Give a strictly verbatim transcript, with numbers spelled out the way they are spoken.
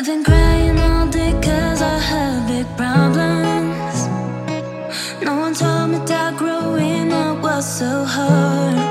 I've been crying all day cause I have big problems. No one told me that growing up was so hard.